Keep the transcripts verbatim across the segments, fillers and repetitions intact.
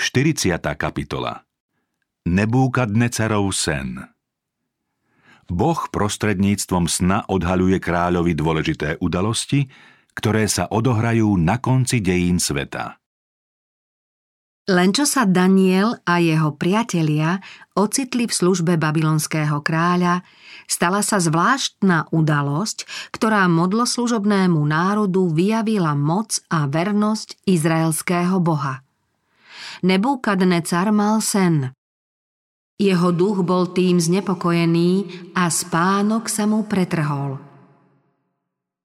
štyridsiata kapitola. Nebúkadnecarov sen. Boh prostredníctvom sna odhaľuje kráľovi dôležité udalosti, ktoré sa odohrajú na konci dejín sveta. Len čo sa Daniel a jeho priatelia ocitli v službe babylonského kráľa, stala sa zvláštna udalosť, ktorá modloslužobnému národu vyjavila moc a vernosť izraelského Boha. Nebúkadnecar mal sen. Jeho duch bol tým znepokojený a spánok sa mu pretrhol.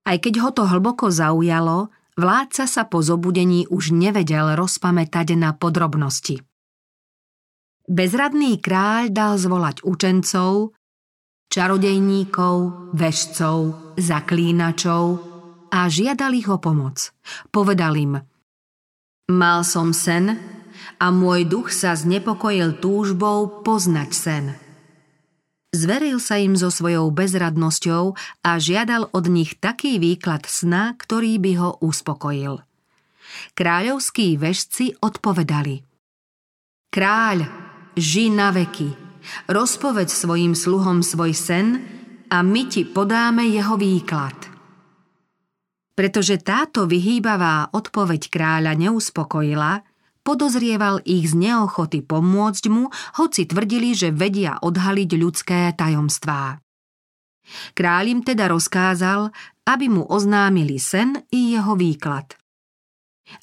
Aj keď ho to hlboko zaujalo, vládca sa po zobudení už nevedel rozpamätať na podrobnosti. Bezradný kráľ dal zvolať učencov, čarodejníkov, vešcov, zaklínačov a žiadal ich o pomoc. Povedal im: Mal som sen, a môj duch sa znepokojil túžbou poznať sen. Zveril sa im so svojou bezradnosťou a žiadal od nich taký výklad sna, ktorý by ho uspokojil. Kráľovskí vešci odpovedali: Kráľ, žij na veky, rozpoveď svojim sluhom svoj sen a my ti podáme jeho výklad. Pretože táto vyhýbavá odpoveď kráľa neuspokojila, podozrieval ich z neochoty pomôcť mu, hoci tvrdili, že vedia odhaliť ľudské tajomstvá. Kráľ im teda rozkázal, aby mu oznámili sen i jeho výklad.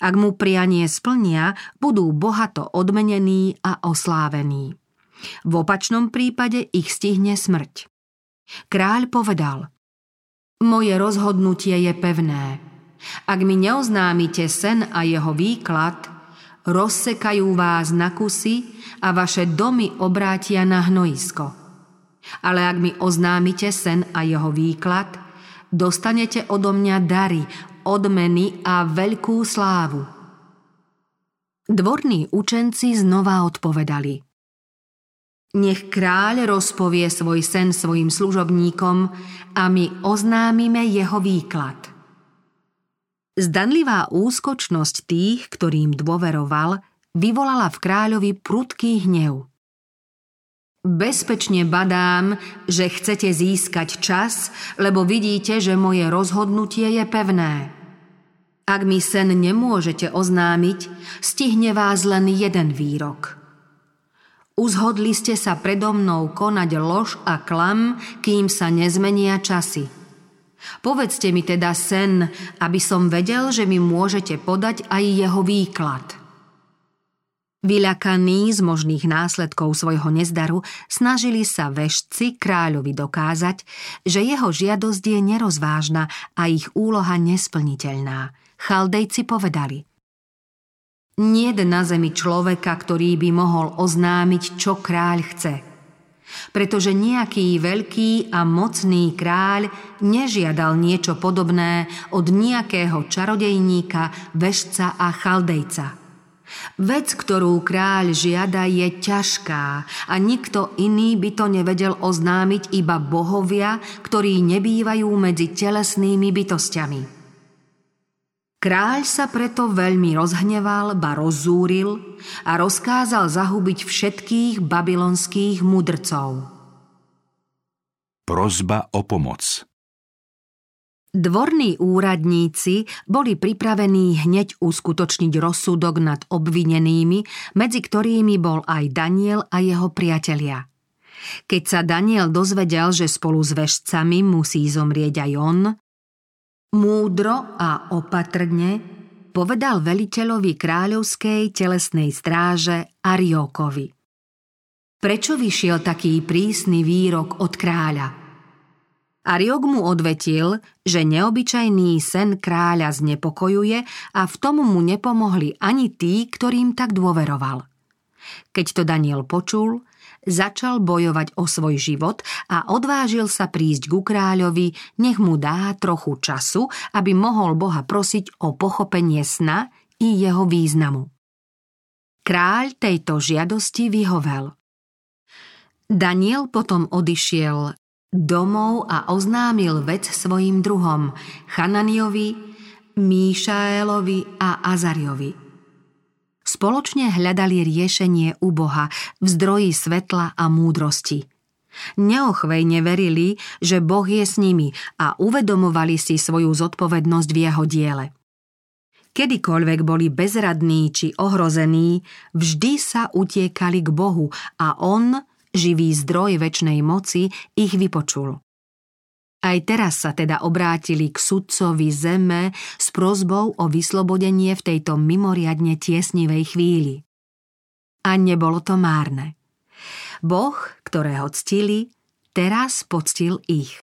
Ak mu prianie splnia, budú bohato odmenení a oslávení. V opačnom prípade ich stihne smrť. Kráľ povedal: Moje rozhodnutie je pevné. Ak mi neoznámite sen a jeho výklad, rozsekajú vás na kusy a vaše domy obrátia na hnojisko. Ale ak mi oznámite sen a jeho výklad, dostanete odo mňa dary, odmeny a veľkú slávu. Dvorní učenci znova odpovedali: Nech kráľ rozpovie svoj sen svojim služobníkom a my oznámime jeho výklad. Zdanlivá úskočnosť tých, ktorým dôveroval, vyvolala v kráľovi prudký hnev. Bezpečne badám, že chcete získať čas, lebo vidíte, že moje rozhodnutie je pevné. Ak mi sen nemôžete oznámiť, stihne vás len jeden výrok. Uzhodli ste sa predo mnou konať lož a klam, kým sa nezmenia časy. Povedzte mi teda sen, aby som vedel, že mi môžete podať aj jeho výklad. Vyľakaní z možných následkov svojho nezdaru snažili sa vešci kráľovi dokázať, že jeho žiadosť je nerozvážna a ich úloha nesplniteľná. Chaldejci povedali: Nie je na zemi človeka, ktorý by mohol oznámiť, čo kráľ chce. Pretože nejaký veľký a mocný kráľ nežiadal niečo podobné od nejakého čarodejníka, vešca a chaldejca. Vec, ktorú kráľ žiada, je ťažká a nikto iný by to nevedel oznámiť, iba bohovia, ktorí nebývajú medzi telesnými bytostiami. Kráľ sa preto veľmi rozhneval, ba rozzúril a rozkázal zahubiť všetkých babylonských mudrcov. Prosba o pomoc. Dvorní úradníci boli pripravení hneď uskutočniť rozsudok nad obvinenými, medzi ktorými bol aj Daniel a jeho priatelia. Keď sa Daniel dozvedel, že spolu s vešcami musí zomrieť aj on, múdro a opatrne povedal veliteľovi kráľovskej telesnej stráže Ariokovi: Prečo vyšiel taký prísny výrok od kráľa? Ariok mu odvetil, že neobyčajný sen kráľa znepokojuje a v tom mu nepomohli ani tí, ktorým tak dôveroval. Keď to Daniel počul, začal bojovať o svoj život a odvážil sa prísť ku kráľovi, nech mu dá trochu času, aby mohol Boha prosiť o pochopenie sna i jeho významu. Kráľ tejto žiadosti vyhovel. Daniel potom odišiel domov a oznámil vec svojim druhom, Hananiovi, Míšaelovi a Azariovi. Spoločne hľadali riešenie u Boha v zdroji svetla a múdrosti. Neochvejne verili, že Boh je s nimi a uvedomovali si svoju zodpovednosť v jeho diele. Kedykoľvek boli bezradní či ohrození, vždy sa utiekali k Bohu a on, živý zdroj večnej moci, ich vypočul. Aj teraz sa teda obrátili k sudcovi zeme s prosbou o vyslobodenie v tejto mimoriadne tiesnivej chvíli. A nebolo to márne. Boh, ktorého ctili, teraz poctil ich.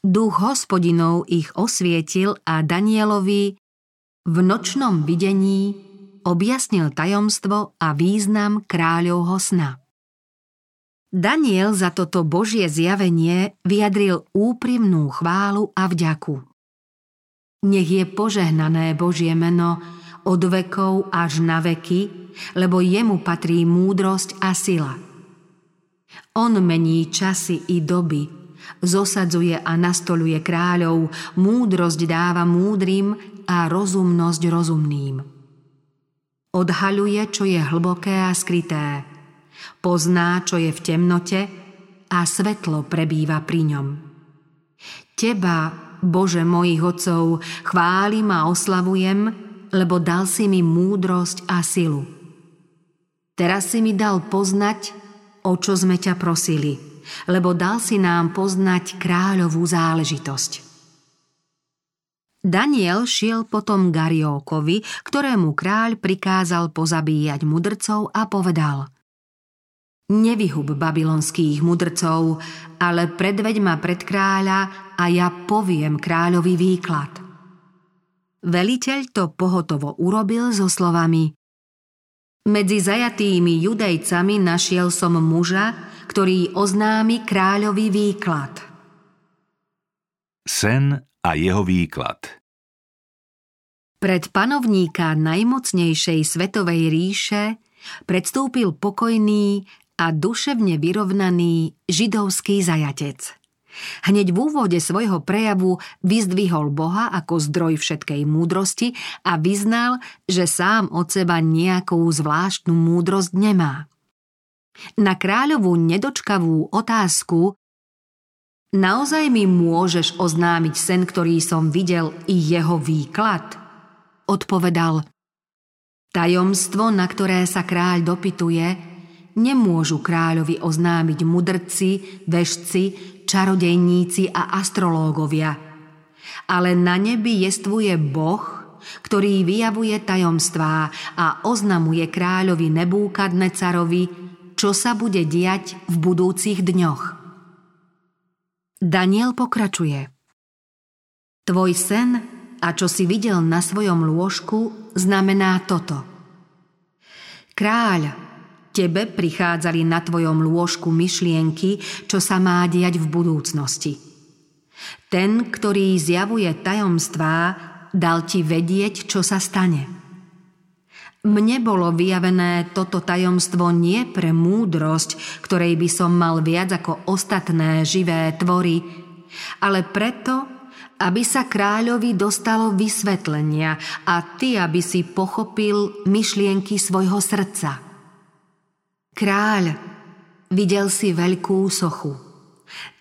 Duch Hospodinov ich osvietil a Danielovi v nočnom videní objasnil tajomstvo a význam kráľovho sna. Daniel za toto Božie zjavenie vyjadril úprimnú chválu a vďaku. Nech je požehnané Božie meno od vekov až na veky, lebo jemu patrí múdrosť a sila. On mení časy i doby, zosadzuje a nastoľuje kráľov, múdrosť dáva múdrym a rozumnosť rozumným. Odhaľuje, čo je hlboké a skryté. Pozná, čo je v temnote a svetlo prebýva pri ňom. Teba, Bože mojich otcov, chválim a oslavujem, lebo dal si mi múdrosť a silu. Teraz si mi dal poznať, o čo sme ťa prosili, lebo dal si nám poznať kráľovú záležitosť. Daniel šiel potom k Ariókovi, ktorému kráľ prikázal pozabíjať mudrcov a povedal: Nevyhub babylonských mudrcov, ale predveď ma pred kráľa a ja poviem kráľovi výklad. Veliteľ to pohotovo urobil so slovami: Medzi zajatými Judejcami našiel som muža, ktorý oznámi kráľovi výklad. Sen a jeho výklad. Pred panovníka najmocnejšej svetovej ríše predstúpil pokojný a duševne vyrovnaný židovský zajatec. Hneď v úvode svojho prejavu vyzdvihol Boha ako zdroj všetkej múdrosti a vyznal, že sám od seba nejakú zvláštnu múdrosť nemá. Na kráľovú nedočkavú otázku: Naozaj mi môžeš oznámiť sen, ktorý som videl, i jeho výklad? Odpovedal: Tajomstvo, na ktoré sa kráľ dopytuje, nemôžu kráľovi oznámiť mudrci, veštci, čarodejníci a astrológovia. Ale na nebi jestvuje Boh, ktorý vyjavuje tajomstvá a oznamuje kráľovi Nebúkadnecarovi, čo sa bude diať v budúcich dňoch. Daniel pokračuje: Tvoj sen a čo si videl na svojom lôžku znamená toto. Kráľ, tebe prichádzali na tvojom lôžku myšlienky, čo sa má diať v budúcnosti. Ten, ktorý zjavuje tajomstvá, dal ti vedieť, čo sa stane. Mne bolo vyjavené toto tajomstvo nie pre múdrosť, ktorej by som mal viac ako ostatné živé tvory, ale preto, aby sa kráľovi dostalo vysvetlenia a ty, aby si pochopil myšlienky svojho srdca. Kráľ, videl si veľkú sochu.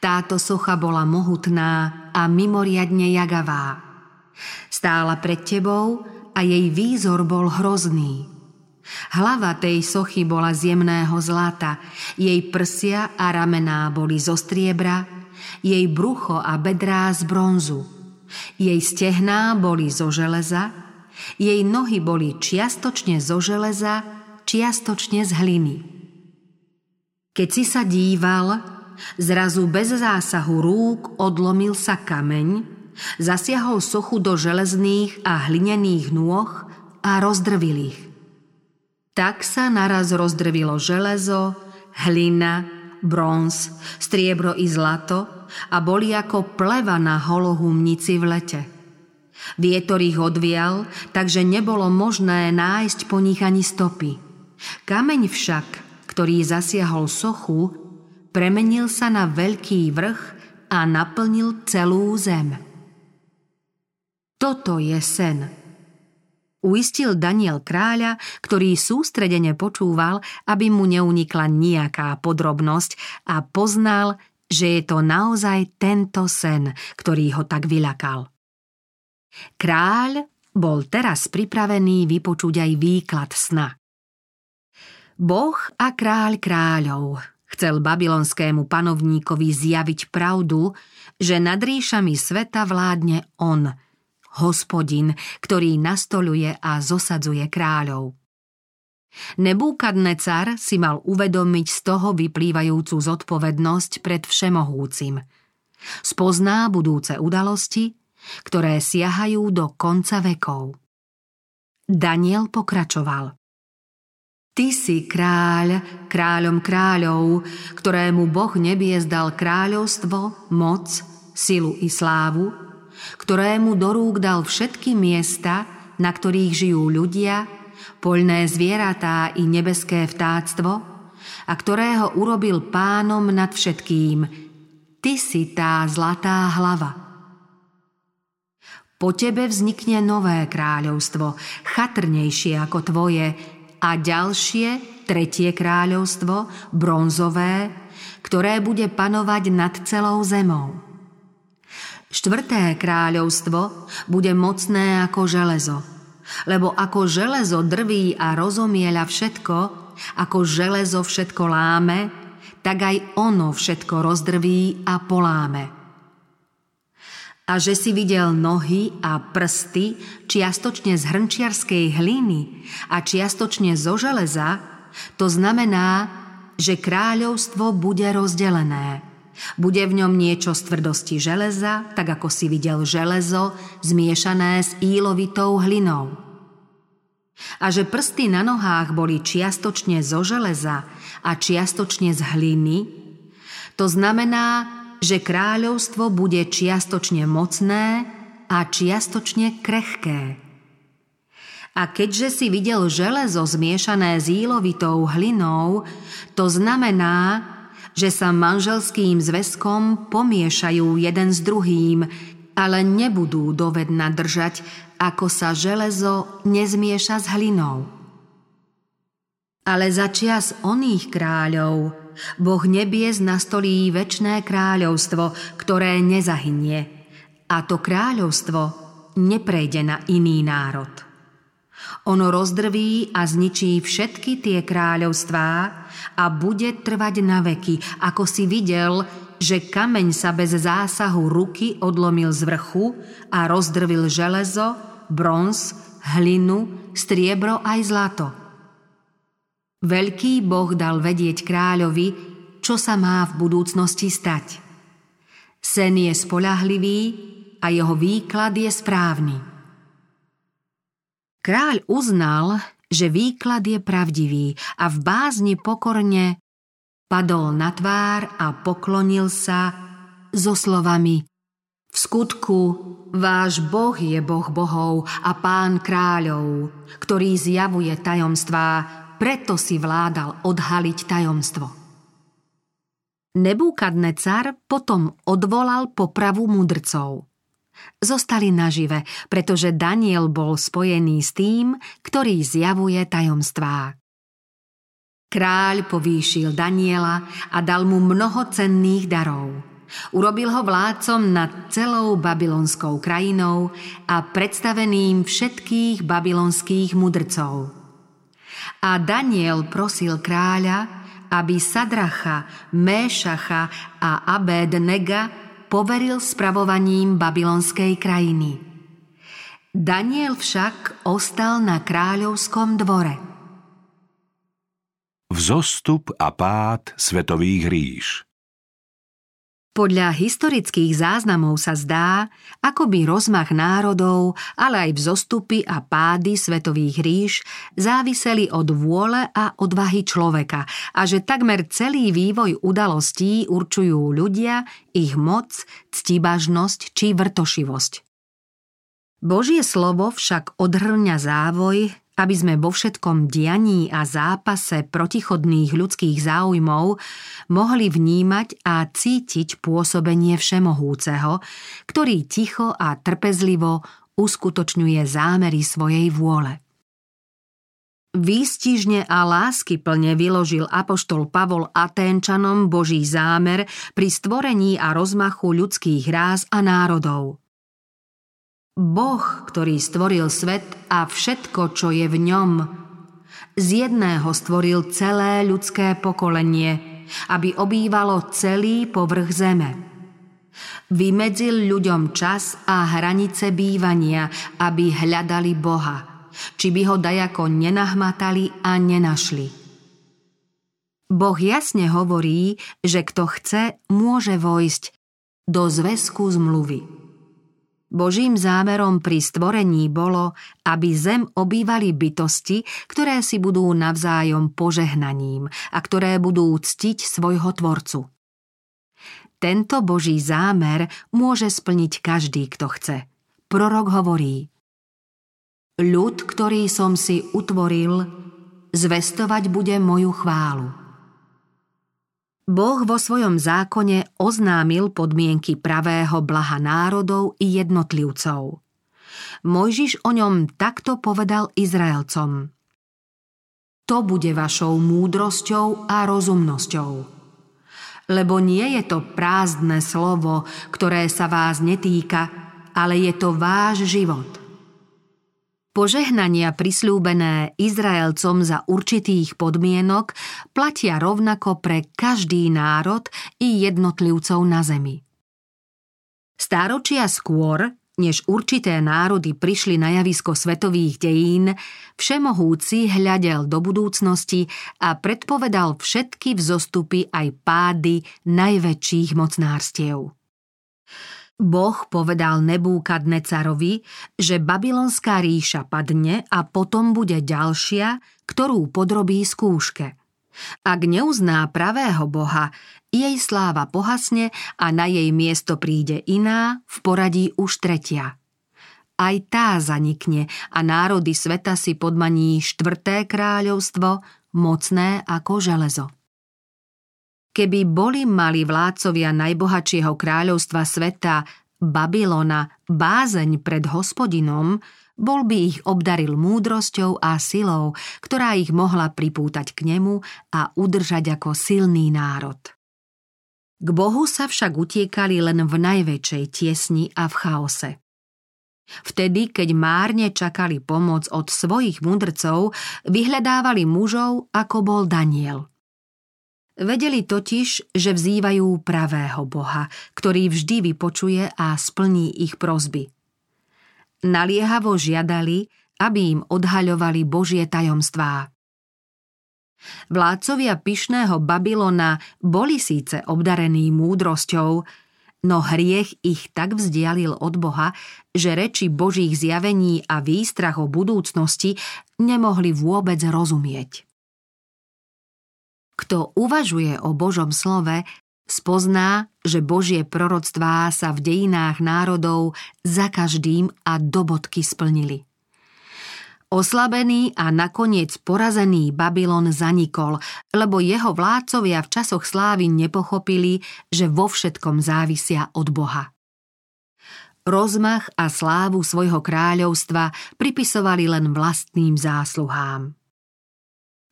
Táto socha bola mohutná a mimoriadne jagavá. Stála pred tebou a jej výzor bol hrozný. Hlava tej sochy bola z jemného zlata, jej prsia a ramená boli zo striebra, jej brucho a bedrá z bronzu, jej stehná boli zo železa, jej nohy boli čiastočne zo železa, čiastočne z hliny. Keď si sa díval, zrazu bez zásahu rúk odlomil sa kameň, zasiahol sochu do železných a hlinených nôh a rozdrvil ich. Tak sa naraz rozdrvilo železo, hlina, bronz, striebro i zlato a boli ako pleva na holohumnici v lete. Vietor ich odvial, takže nebolo možné nájsť po nich ani stopy. Kameň však, ktorý zasiahol sochu, premenil sa na veľký vrch a naplnil celú zem. Toto je sen. uistil Daniel kráľa, ktorý sústredene počúval, aby mu neunikla nejaká podrobnosť a poznal, že je to naozaj tento sen, ktorý ho tak vyľakal. Kráľ bol teraz pripravený vypočuť aj výklad sna. Boh a kráľ kráľov chcel babylonskému panovníkovi zjaviť pravdu, že nad ríšami sveta vládne on, Hospodin, ktorý nastoľuje a zosadzuje kráľov. Nebúkadnecar si mal uvedomiť z toho vyplývajúcu zodpovednosť pred Všemohúcim. Spozná budúce udalosti, ktoré siahajú do konca vekov. Daniel pokračoval. Ty si kráľ, kráľom kráľov, ktorému Boh nebies dal kráľovstvo, moc, silu i slávu, ktorému do rúk dal všetky miesta, na ktorých žijú ľudia, poľné zvieratá i nebeské vtáctvo, a ktorého urobil pánom nad všetkým. Ty si tá zlatá hlava. Po tebe vznikne nové kráľovstvo, chatrnejšie ako tvoje, a ďalšie, tretie kráľovstvo, bronzové, ktoré bude panovať nad celou zemou. Štvrté kráľovstvo bude mocné ako železo, lebo ako železo drví a rozomieľa všetko, ako železo všetko láme, tak aj ono všetko rozdrví a poláme. A že si videl nohy a prsty čiastočne z hrnčiarskej hliny a čiastočne zo železa, to znamená, že kráľovstvo bude rozdelené. Bude v ňom niečo z tvrdosti železa, tak ako si videl železo, zmiešané s ílovitou hlinou. A že prsty na nohách boli čiastočne zo železa a čiastočne z hliny, to znamená, že kráľovstvo bude čiastočne mocné a čiastočne krehké. A keďže si videl železo zmiešané s ílovitou hlinou, to znamená, že sa manželským zväzkom pomiešajú jeden s druhým, ale nebudú dovedna držať, ako sa železo nezmieša s hlinou. Ale za čias oných kráľov Boh nebies nastolí večné kráľovstvo, ktoré nezahynie, a to kráľovstvo neprejde na iný národ. Ono rozdrví a zničí všetky tie kráľovstvá a bude trvať na veky, ako si videl, že kameň sa bez zásahu ruky odlomil z vrchu a rozdrvil železo, bronz, hlinu, striebro aj zlato. Veľký Boh dal vedieť kráľovi, čo sa má v budúcnosti stať. Sen je spoľahlivý a jeho výklad je správny. Kráľ uznal, že výklad je pravdivý a v bázni pokorne padol na tvár a poklonil sa so slovami: Vskutku, váš Boh je Boh bohov a Pán kráľov, ktorý zjavuje tajomstvá, preto si vládal odhaliť tajomstvo. Nebúkadnecar potom odvolal popravu mudrcov. Zostali nažive, pretože Daniel bol spojený s tým, ktorý zjavuje tajomstvá. Kráľ povýšil Daniela a dal mu mnoho cenných darov. Urobil ho vládcom nad celou babylonskou krajinou a predstaveným všetkých babylonských mudrcov. A Daniel prosil kráľa, aby Sadracha, Méšacha a Abednega poveril spravovaním babylonskej krajiny. Daniel však ostal na kráľovskom dvore. Vzostup a pád svetových ríš. Podľa historických záznamov sa zdá, ako by rozmach národov, ale aj vzostupy a pády svetových ríš záviseli od vôle a odvahy človeka a že takmer celý vývoj udalostí určujú ľudia, ich moc, ctibažnosť či vrtošivosť. Božie slovo však odhrňa závoj, aby sme vo všetkom dianí a zápase protichodných ľudských záujmov mohli vnímať a cítiť pôsobenie Všemohúceho, ktorý ticho a trpezlivo uskutočňuje zámery svojej vôle. Výstižne a láskyplne vyložil apoštol Pavol Aténčanom Boží zámer pri stvorení a rozmachu ľudských rás a národov. Boh, ktorý stvoril svet a všetko, čo je v ňom, z jedného stvoril celé ľudské pokolenie, aby obývalo celý povrch zeme. Vymedzil ľuďom čas a hranice bývania, aby hľadali Boha, či by ho dajako nenahmatali a nenašli. Boh jasne hovorí, že kto chce, môže vojsť do zväzku zmluvy. Božím zámerom pri stvorení bolo, aby zem obývali bytosti, ktoré si budú navzájom požehnaním a ktoré budú ctiť svojho tvorcu. Tento Boží zámer môže splniť každý, kto chce. Prorok hovorí: Ľud, ktorý som si utvoril, zvestovať bude moju chválu. Boh vo svojom zákone oznámil podmienky pravého blaha národov i jednotlivcov. Mojžiš o ňom takto povedal Izraelcom: To bude vašou múdrosťou a rozumnosťou. Lebo nie je to prázdne slovo, ktoré sa vás netýka, ale je to váš život. Požehnania prisľúbené Izraelcom za určitých podmienok platia rovnako pre každý národ i jednotlivcov na zemi. Stáročia skôr, než určité národy prišli na javisko svetových dejín, Všemohúci hľadel do budúcnosti a predpovedal všetky vzostupy aj pády najväčších mocnárstiev. Boh povedal Nebúkadnecarovi, že babylonská ríša padne a potom bude ďalšia, ktorú podrobí skúške. Ak neuzná pravého Boha, jej sláva pohasne a na jej miesto príde iná, v poradí už tretia. Aj tá zanikne a národy sveta si podmaní štvrté kráľovstvo, mocné ako železo. Keby boli mali vládcovia najbohatšieho kráľovstva sveta, Babylona, bázeň pred Hospodinom, bol by ich obdaril múdrosťou a silou, ktorá ich mohla pripútať k nemu a udržať ako silný národ. K Bohu sa však utiekali len v najväčšej tiesni a v chaose. Vtedy, keď márne čakali pomoc od svojich múdrcov, vyhľadávali mužov, ako bol Daniel. Vedeli totiž, že vzývajú pravého Boha, ktorý vždy vypočuje a splní ich prosby. Naliehavo žiadali, aby im odhaľovali Božie tajomstvá. Vládcovia pyšného Babylona boli síce obdarení múdrosťou, no hriech ich tak vzdialil od Boha, že reči Božích zjavení a výstrach o budúcnosti nemohli vôbec rozumieť. Kto uvažuje o Božom slove, spozná, že Božie proroctvá sa v dejinách národov za každým a do bodky splnili. Oslabený a nakoniec porazený Babylon zanikol, lebo jeho vládcovia v časoch slávy nepochopili, že vo všetkom závisia od Boha. Rozmach a slávu svojho kráľovstva pripisovali len vlastným zásluhám.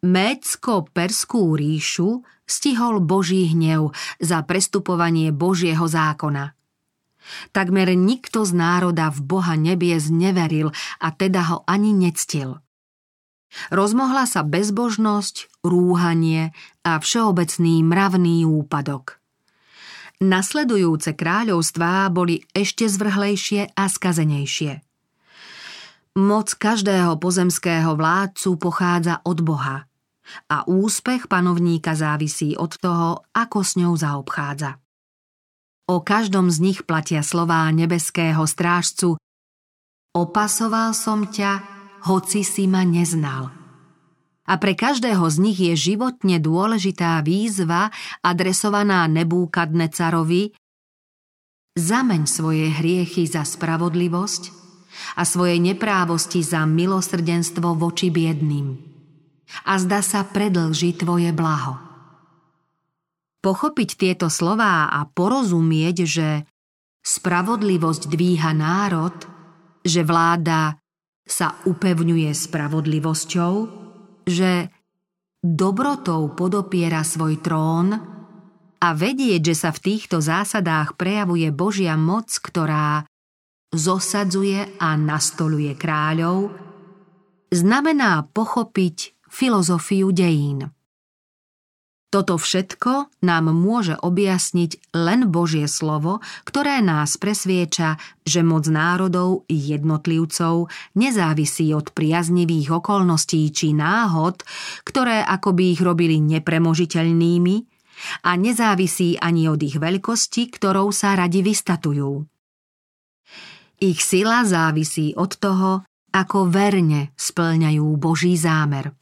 Médsko-perskú ríšu stihol Boží hnev za prestupovanie Božieho zákona. Takmer nikto z národa v Boha nebies neveril a teda ho ani nectil. Rozmohla sa bezbožnosť, rúhanie a všeobecný mravný úpadok. Nasledujúce kráľovstvá boli ešte zvrhlejšie a skazenejšie. Moc každého pozemského vládcu pochádza od Boha a úspech panovníka závisí od toho, ako s ňou zaobchádza. O každom z nich platia slová nebeského strážcu: Opasoval som ťa, hoci si ma neznal. A pre každého z nich je životne dôležitá výzva adresovaná Nebúkadnecarovi: Zameň svoje hriechy za spravodlivosť a svoje neprávosti za milosrdenstvo voči biedným. A zda sa predlží tvoje blaho. Pochopiť tieto slová a porozumieť, že spravodlivosť dvíha národ, že vláda sa upevňuje spravodlivosťou, že dobrotou podopiera svoj trón a vedieť, že sa v týchto zásadách prejavuje Božia moc, ktorá zosadzuje a nastoluje kráľov, znamená pochopiť filozofiu dejín. Toto všetko nám môže objasniť len Božie slovo, ktoré nás presvieča, že moc národov i jednotlivcov nezávisí od priaznivých okolností či náhod, ktoré akoby ich robili nepremožiteľnými, a nezávisí ani od ich veľkosti, ktorou sa radi vystatujú. Ich sila závisí od toho, ako verne spĺňajú Boží zámer.